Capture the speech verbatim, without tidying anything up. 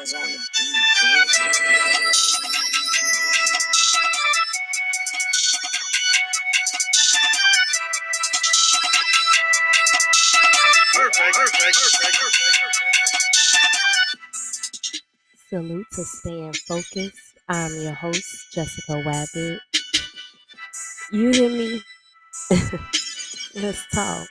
hands on the beat. Perfect, perfect, perfect, perfect, perfect. Salute to Staying Focused. I'm your host, Jessica Wabbit. You hear me? Let's talk.